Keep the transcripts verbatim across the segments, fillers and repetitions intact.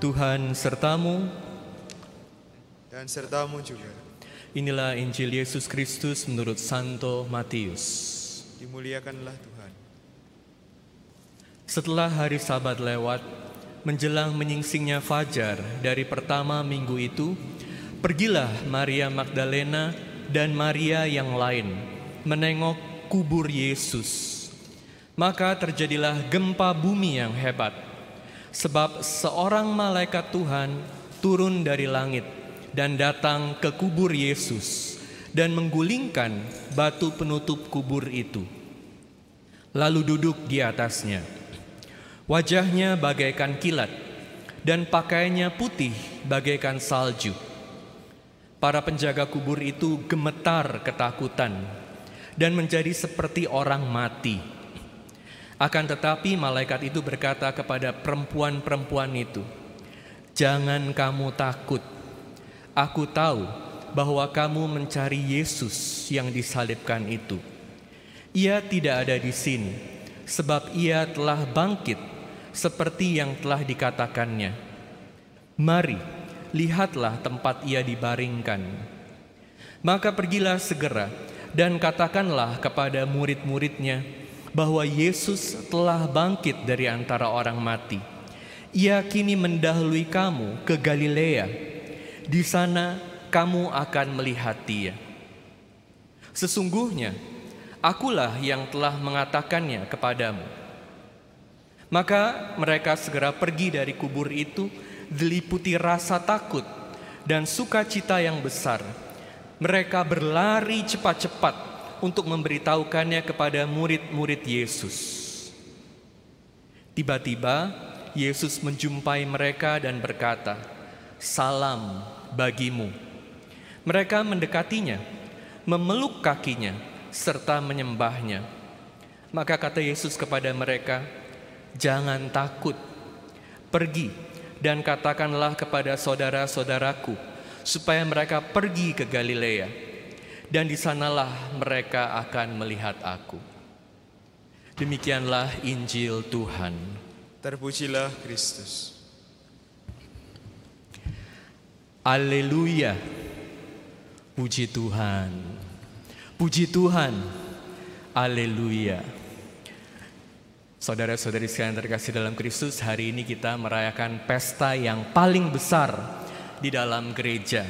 Tuhan sertamu, dan sertamu juga. Inilah Injil Yesus Kristus menurut Santo Matius. Dimuliakanlah Tuhan. Setelah hari Sabat lewat, menjelang menyingsingnya fajar dari pertama minggu itu, pergilah Maria Magdalena dan Maria yang lain menengok kubur Yesus. Maka terjadilah gempa bumi yang hebat, sebab seorang malaikat Tuhan turun dari langit dan datang ke kubur Yesus dan menggulingkan batu penutup kubur itu. Lalu duduk di atasnya. Wajahnya bagaikan kilat dan pakaiannya putih bagaikan salju. Para penjaga kubur itu gemetar ketakutan dan menjadi seperti orang mati. Akan tetapi malaikat itu berkata kepada perempuan-perempuan itu, "Jangan kamu takut. Aku tahu bahwa kamu mencari Yesus yang disalibkan itu. Ia tidak ada di sini, sebab ia telah bangkit seperti yang telah dikatakannya. Mari, lihatlah tempat ia dibaringkan." Maka pergilah segera dan katakanlah kepada murid-muridnya bahwa Yesus telah bangkit dari antara orang mati. Ia kini mendahului kamu ke Galilea. Di sana kamu akan melihat Dia. Sesungguhnya, akulah yang telah mengatakannya kepadamu. Maka mereka segera pergi dari kubur itu, diliputi rasa takut dan sukacita yang besar. Mereka berlari cepat-cepat untuk memberitahukannya kepada murid-murid Yesus. Tiba-tiba Yesus menjumpai mereka dan berkata, "Salam bagimu." Mereka mendekatinya, memeluk kakinya, serta menyembahnya. Maka kata Yesus kepada mereka, "Jangan takut. Pergi dan katakanlah kepada saudara-saudaraku supaya mereka pergi ke Galilea. Dan di sanalah mereka akan melihat aku." Demikianlah Injil Tuhan. Terpujilah Kristus. Haleluya. Puji Tuhan. Puji Tuhan. Haleluya. Saudara-saudari sekalian terkasih dalam Kristus, hari ini kita merayakan pesta yang paling besar di dalam gereja,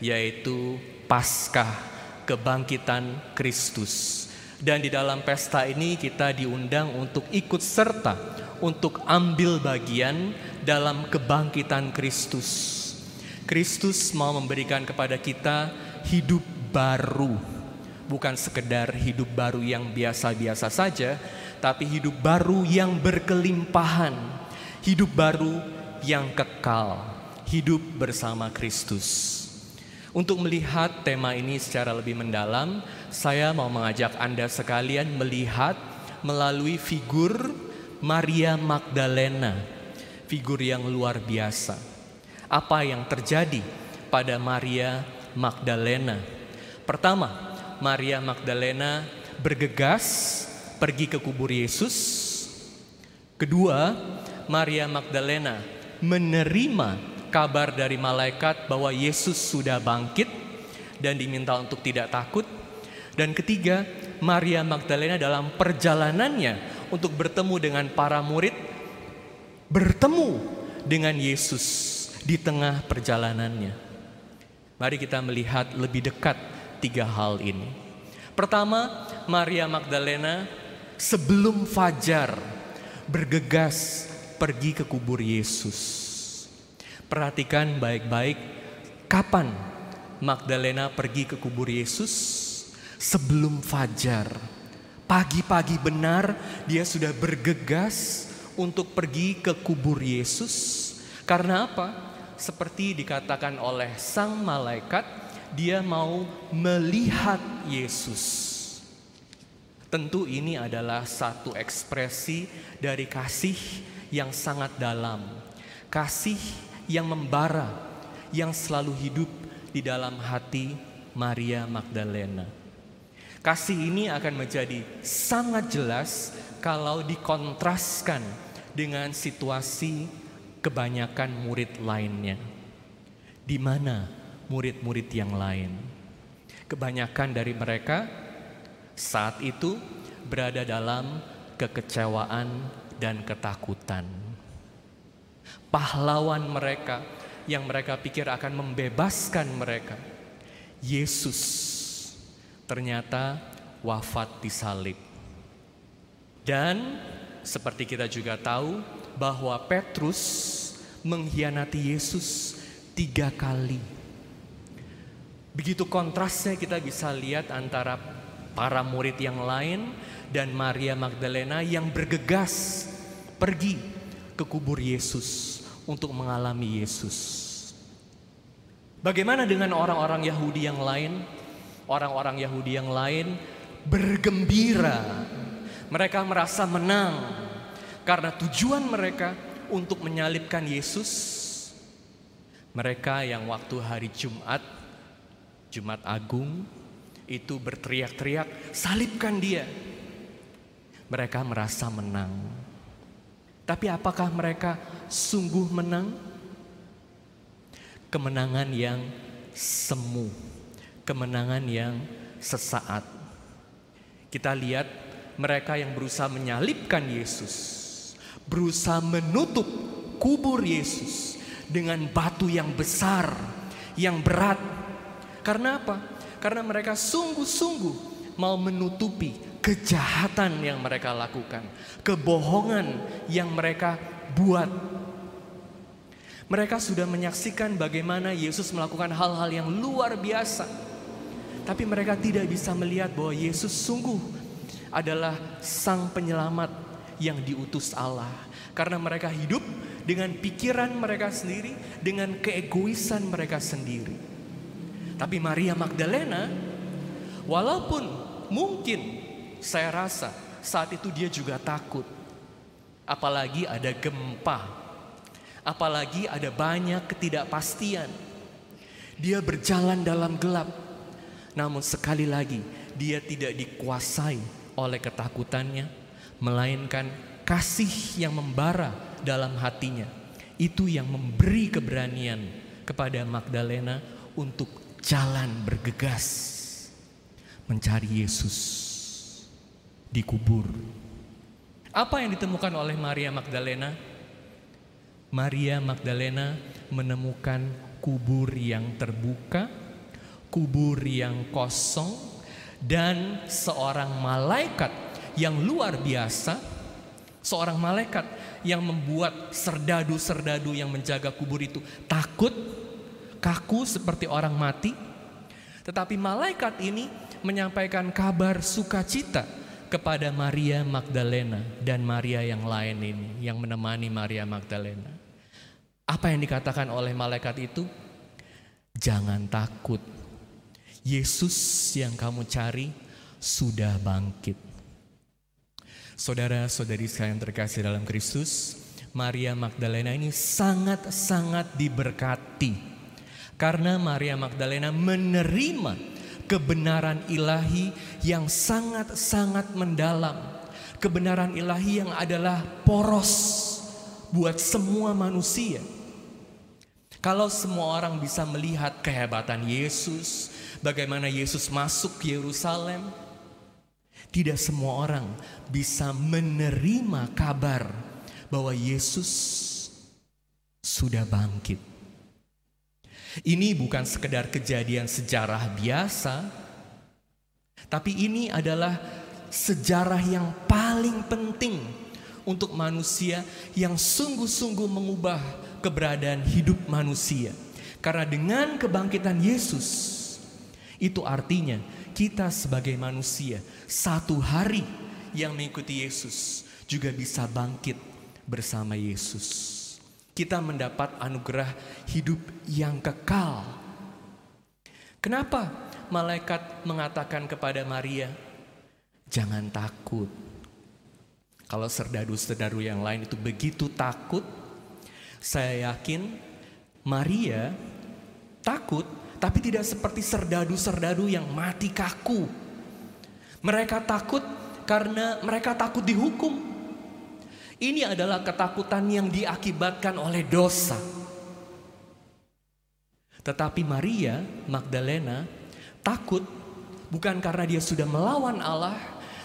yaitu Paskah, kebangkitan Kristus. Dan di dalam pesta ini kita diundang untuk ikut serta, untuk ambil bagian dalam kebangkitan Kristus. Kristus mau memberikan kepada kita hidup baru. Bukan sekedar hidup baru yang biasa-biasa saja, tapi hidup baru yang berkelimpahan, hidup baru yang kekal, hidup bersama Kristus. Untuk melihat tema ini secara lebih mendalam, saya mau mengajak Anda sekalian melihat melalui figur Maria Magdalena, figur yang luar biasa. Apa yang terjadi pada Maria Magdalena? Pertama, Maria Magdalena bergegas pergi ke kubur Yesus. Kedua, Maria Magdalena menerima kabar dari malaikat bahwa Yesus sudah bangkit dan diminta untuk tidak takut. Dan ketiga, Maria Magdalena dalam perjalanannya untuk bertemu dengan para murid, bertemu dengan Yesus di tengah perjalanannya. Mari kita melihat lebih dekat tiga hal ini. Pertama, Maria Magdalena sebelum fajar bergegas pergi ke kubur Yesus. Perhatikan baik-baik kapan Magdalena pergi ke kubur Yesus. Sebelum fajar. Pagi-pagi benar dia sudah bergegas untuk pergi ke kubur Yesus. Karena apa? Seperti dikatakan oleh sang malaikat, dia mau melihat Yesus. Tentu ini adalah satu ekspresi dari kasih yang sangat dalam. Kasih yang membara, yang selalu hidup di dalam hati Maria Magdalena. Kasih ini akan menjadi sangat jelas kalau dikontraskan dengan situasi kebanyakan murid lainnya. Di mana murid-murid yang lain? Kebanyakan dari mereka saat itu berada dalam kekecewaan dan ketakutan. Pahlawan mereka yang mereka pikir akan membebaskan mereka, Yesus, ternyata wafat di salib. Dan seperti kita juga tahu bahwa Petrus mengkhianati Yesus tiga kali. Begitu kontrasnya kita bisa lihat antara para murid yang lain dan Maria Magdalena yang bergegas pergi ke kubur Yesus untuk mengalami Yesus. Bagaimana dengan orang-orang Yahudi yang lain? Orang-orang Yahudi yang lain bergembira. Mereka merasa menang karena tujuan mereka untuk menyalibkan Yesus. Mereka yang waktu hari Jumat, Jumat Agung, itu berteriak-teriak, "Salibkan dia." Mereka merasa menang. Tapi apakah mereka sungguh menang? Kemenangan yang semu, kemenangan yang sesaat. Kita lihat mereka yang berusaha menyalibkan Yesus, berusaha menutup kubur Yesus dengan batu yang besar, yang berat. Karena apa? Karena mereka sungguh-sungguh mau menutupi kejahatan yang mereka lakukan, kebohongan yang mereka buat. Mereka sudah menyaksikan bagaimana Yesus melakukan hal-hal yang luar biasa, tapi mereka tidak bisa melihat bahwa Yesus sungguh adalah sang penyelamat yang diutus Allah. Karena mereka hidup dengan pikiran mereka sendiri, dengan keegoisan mereka sendiri. Tapi Maria Magdalena, walaupun mungkin saya rasa saat itu dia juga takut, apalagi ada gempa, apalagi ada banyak ketidakpastian. Dia berjalan dalam gelap, namun sekali lagi dia tidak dikuasai oleh ketakutannya, melainkan kasih yang membara dalam hatinya. Itu yang memberi keberanian kepada Magdalena untuk jalan bergegas mencari Yesus di kubur. Apa yang ditemukan oleh Maria Magdalena? Maria Magdalena menemukan kubur yang terbuka, kubur yang kosong, dan seorang malaikat yang luar biasa, seorang malaikat yang membuat serdadu-serdadu yang menjaga kubur itu takut, kaku seperti orang mati. Tetapi malaikat ini menyampaikan kabar sukacita kepada Maria Magdalena dan Maria yang lain ini yang menemani Maria Magdalena. Apa yang dikatakan oleh malaikat itu? Jangan takut. Yesus yang kamu cari sudah bangkit. Saudara-saudari sekalian terkasih dalam Kristus, Maria Magdalena ini sangat-sangat diberkati. Karena Maria Magdalena menerima kebenaran ilahi yang sangat-sangat mendalam. Kebenaran ilahi yang adalah poros buat semua manusia. Kalau semua orang bisa melihat kehebatan Yesus, bagaimana Yesus masuk ke Yerusalem, tidak semua orang bisa menerima kabar bahwa Yesus sudah bangkit. Ini bukan sekedar kejadian sejarah biasa, tapi ini adalah sejarah yang paling penting untuk manusia yang sungguh-sungguh mengubah keberadaan hidup manusia. Karena dengan kebangkitan Yesus, itu artinya kita sebagai manusia satu hari yang mengikuti Yesus juga bisa bangkit bersama Yesus. Kita mendapat anugerah hidup yang kekal. Kenapa malaikat mengatakan kepada Maria, "Jangan takut"? Kalau serdadu-serdadu yang lain itu begitu takut, saya yakin Maria takut, tapi tidak seperti serdadu-serdadu yang mati kaku. Mereka takut karena mereka takut dihukum. Ini adalah ketakutan yang diakibatkan oleh dosa. Tetapi Maria Magdalena takut bukan karena dia sudah melawan Allah,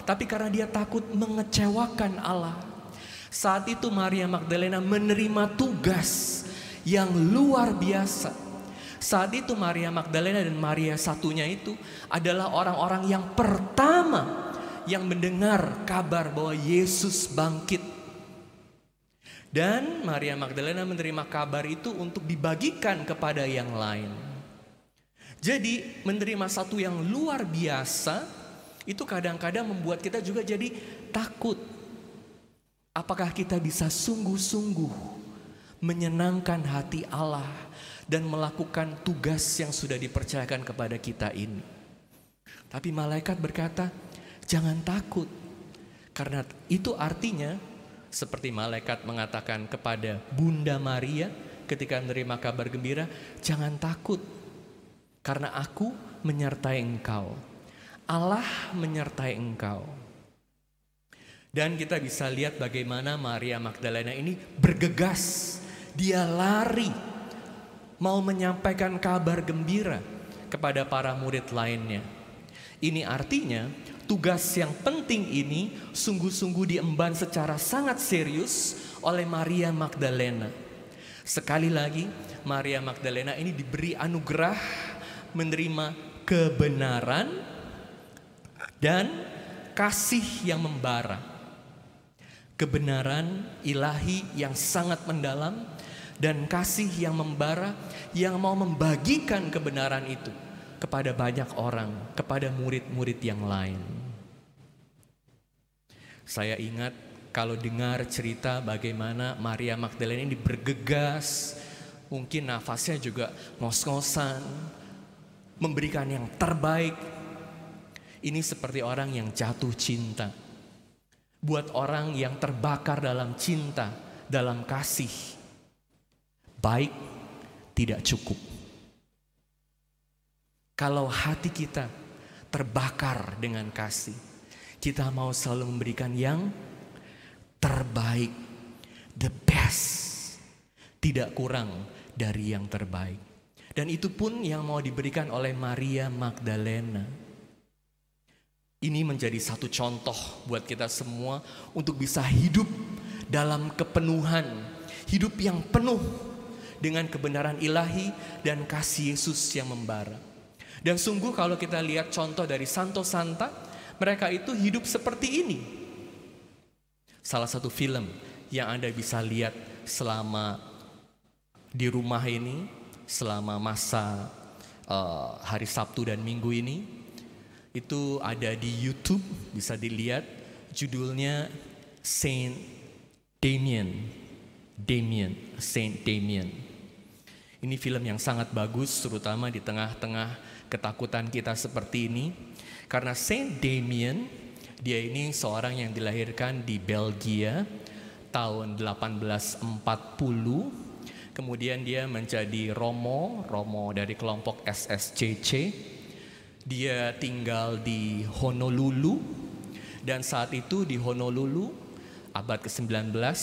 tapi karena dia takut mengecewakan Allah. Saat itu Maria Magdalena menerima tugas yang luar biasa. Saat itu Maria Magdalena dan Maria satunya itu adalah orang-orang yang pertama yang mendengar kabar bahwa Yesus bangkit. Dan Maria Magdalena menerima kabar itu untuk dibagikan kepada yang lain. Jadi menerima satu yang luar biasa itu kadang-kadang membuat kita juga jadi takut. Apakah kita bisa sungguh-sungguh menyenangkan hati Allah dan melakukan tugas yang sudah dipercayakan kepada kita ini? Tapi malaikat berkata, jangan takut. Karena itu artinya, seperti malaikat mengatakan kepada Bunda Maria ketika menerima kabar gembira, jangan takut karena aku menyertai engkau. Allah menyertai engkau. Dan kita bisa lihat bagaimana Maria Magdalena ini bergegas. Dia lari mau menyampaikan kabar gembira kepada para murid lainnya. Ini artinya tugas yang penting ini sungguh-sungguh diemban secara sangat serius oleh Maria Magdalena. Sekali lagi, Maria Magdalena ini diberi anugerah menerima kebenaran dan kasih yang membara. Kebenaran ilahi yang sangat mendalam dan kasih yang membara yang mau membagikan kebenaran itu kepada banyak orang, kepada murid-murid yang lain. Saya ingat kalau dengar cerita bagaimana Maria Magdalena ini bergegas, mungkin nafasnya juga ngos-ngosan, memberikan yang terbaik. Ini seperti orang yang jatuh cinta. Buat orang yang terbakar dalam cinta, dalam kasih, baik tidak cukup. Kalau hati kita terbakar dengan kasih, kita mau selalu memberikan yang terbaik, the best, tidak kurang dari yang terbaik. Dan itu pun yang mau diberikan oleh Maria Magdalena. Ini menjadi satu contoh buat kita semua untuk bisa hidup dalam kepenuhan, hidup yang penuh dengan kebenaran ilahi dan kasih Yesus yang membara. Dan sungguh kalau kita lihat contoh dari santo-santa, mereka itu hidup seperti ini. Salah satu film yang Anda bisa lihat selama di rumah ini, selama masa uh, hari Sabtu dan Minggu ini, itu ada di YouTube, bisa dilihat. Judulnya Saint Damien. Damien, Saint Damien. Ini film yang sangat bagus, terutama di tengah-tengah ketakutan kita seperti ini. Karena Saint Damien, dia ini seorang yang dilahirkan di Belgia tahun delapan belas empat puluh. Kemudian dia menjadi Romo, Romo dari kelompok S S C C. Dia tinggal di Honolulu. Dan saat itu di Honolulu, abad kesembilan belas,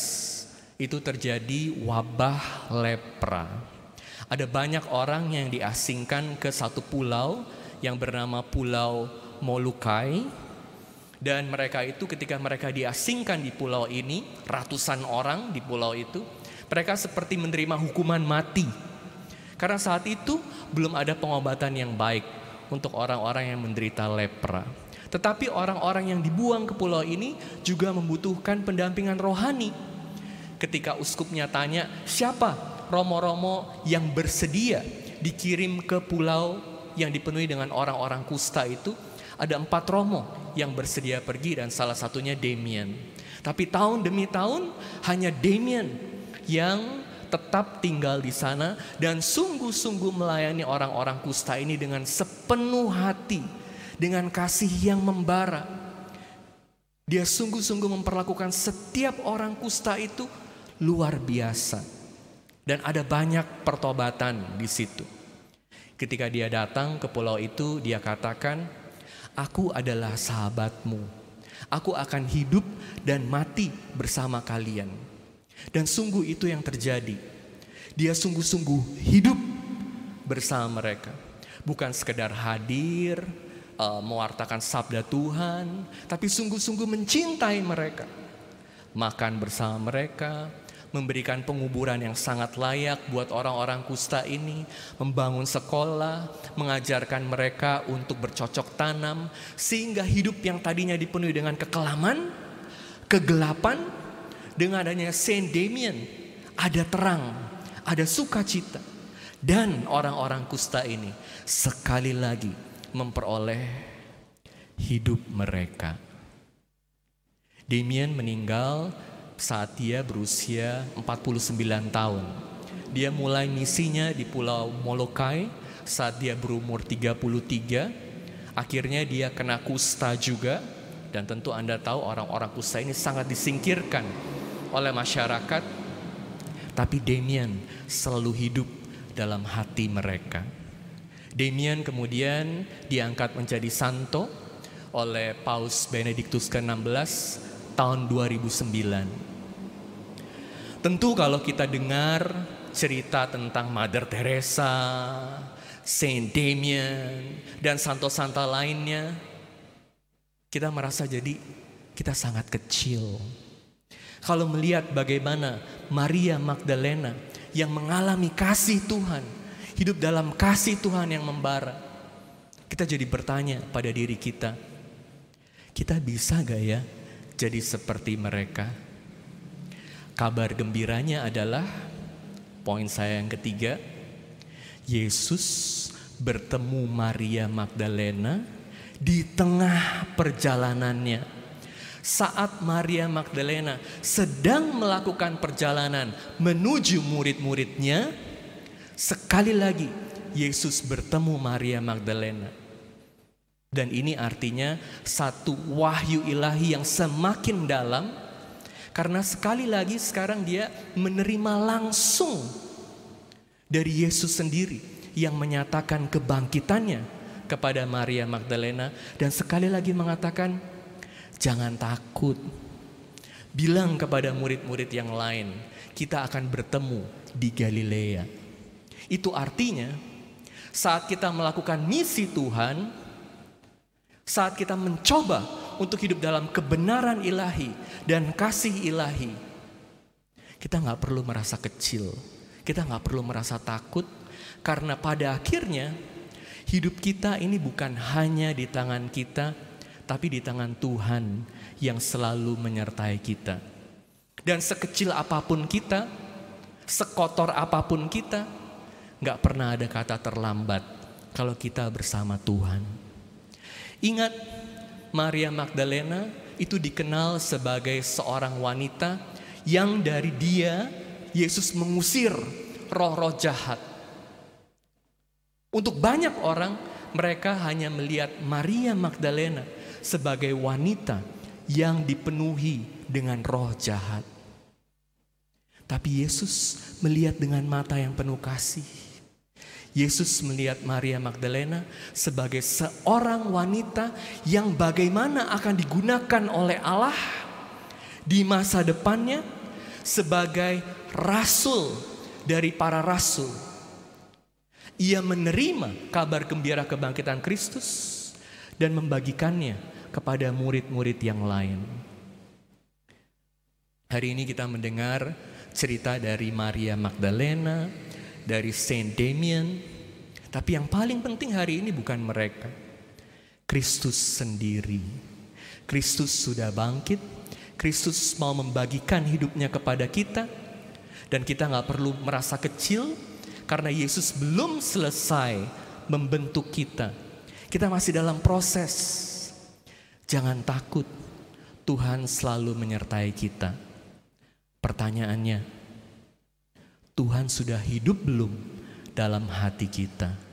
itu terjadi wabah lepra. Ada banyak orang yang diasingkan ke satu pulau yang bernama Pulau Molokai. Dan mereka itu ketika mereka diasingkan di pulau ini, ratusan orang di pulau itu, mereka seperti menerima hukuman mati. Karena saat itu belum ada pengobatan yang baik untuk orang-orang yang menderita lepra. Tetapi orang-orang yang dibuang ke pulau ini juga membutuhkan pendampingan rohani. Ketika uskupnya tanya, siapa romo-romo yang bersedia dikirim ke pulau yang dipenuhi dengan orang-orang kusta itu, ada empat romo yang bersedia pergi dan salah satunya Damien. Tapi tahun demi tahun hanya Damien yang tetap tinggal di sana dan sungguh-sungguh melayani orang-orang kusta ini dengan sepenuh hati, dengan kasih yang membara. Dia sungguh-sungguh memperlakukan setiap orang kusta itu luar biasa. Dan ada banyak pertobatan di situ. Ketika dia datang ke pulau itu, dia katakan, aku adalah sahabatmu. Aku akan hidup dan mati bersama kalian. Dan sungguh itu yang terjadi. Dia sungguh-sungguh hidup bersama mereka. Bukan sekedar hadir, uh, mewartakan sabda Tuhan, tapi sungguh-sungguh mencintai mereka. Makan bersama mereka, memberikan penguburan yang sangat layak buat orang-orang kusta ini, membangun sekolah, mengajarkan mereka untuk bercocok tanam, sehingga hidup yang tadinya dipenuhi dengan kekelaman, kegelapan, dengan adanya Saint Damien, ada terang, ada sukacita. Dan orang-orang kusta ini sekali lagi memperoleh hidup mereka. Damien meninggal saat dia berusia empat puluh sembilan tahun. Dia mulai misinya di Pulau Molokai saat dia berumur tiga puluh tiga. Akhirnya dia kena kusta juga. Dan tentu Anda tahu orang-orang kusta ini sangat disingkirkan oleh masyarakat. Tapi Damien selalu hidup dalam hati mereka. Damien kemudian diangkat menjadi santo oleh Paus Benediktus ke enam belas tahun dua ribu sembilan. Tentu kalau kita dengar cerita tentang Mother Teresa, Saint Damien, dan santo-santa lainnya, kita merasa jadi kita sangat kecil. Kalau melihat bagaimana Maria Magdalena yang mengalami kasih Tuhan, hidup dalam kasih Tuhan yang membara, kita jadi bertanya pada diri kita, kita bisa gak ya jadi seperti mereka? Kabar gembiranya adalah, poin saya yang ketiga, Yesus bertemu Maria Magdalena di tengah perjalanannya. Saat Maria Magdalena sedang melakukan perjalanan menuju murid-muridnya, sekali lagi Yesus bertemu Maria Magdalena. Dan ini artinya satu wahyu ilahi yang semakin dalam, karena sekali lagi sekarang dia menerima langsung dari Yesus sendiri yang menyatakan kebangkitannya kepada Maria Magdalena. Dan sekali lagi mengatakan, jangan takut, bilang kepada murid-murid yang lain, kita akan bertemu di Galilea. Itu artinya saat kita melakukan misi Tuhan, saat kita mencoba untuk hidup dalam kebenaran ilahi dan kasih ilahi, kita gak perlu merasa kecil, kita gak perlu merasa takut, karena pada akhirnya hidup kita ini bukan hanya di tangan kita, tapi di tangan Tuhan yang selalu menyertai kita. Dan sekecil apapun kita, sekotor apapun kita, gak pernah ada kata terlambat kalau kita bersama Tuhan. Ingat, Maria Magdalena itu dikenal sebagai seorang wanita yang dari dia Yesus mengusir roh-roh jahat. Untuk banyak orang, mereka hanya melihat Maria Magdalena sebagai wanita yang dipenuhi dengan roh jahat. Tapi Yesus melihat dengan mata yang penuh kasih. Yesus melihat Maria Magdalena sebagai seorang wanita yang bagaimana akan digunakan oleh Allah di masa depannya sebagai rasul dari para rasul. Ia menerima kabar gembira kebangkitan Kristus dan membagikannya kepada murid-murid yang lain. Hari ini kita mendengar cerita dari Maria Magdalena, dari Saint Damien, tapi yang paling penting hari ini bukan mereka. Kristus sendiri. Kristus sudah bangkit, Kristus mau membagikan hidupnya kepada kita, dan kita gak perlu merasa kecil, karena Yesus belum selesai membentuk kita. Kita masih dalam proses. Jangan takut, Tuhan selalu menyertai kita. Pertanyaannya, Tuhan sudah hidup belum dalam hati kita?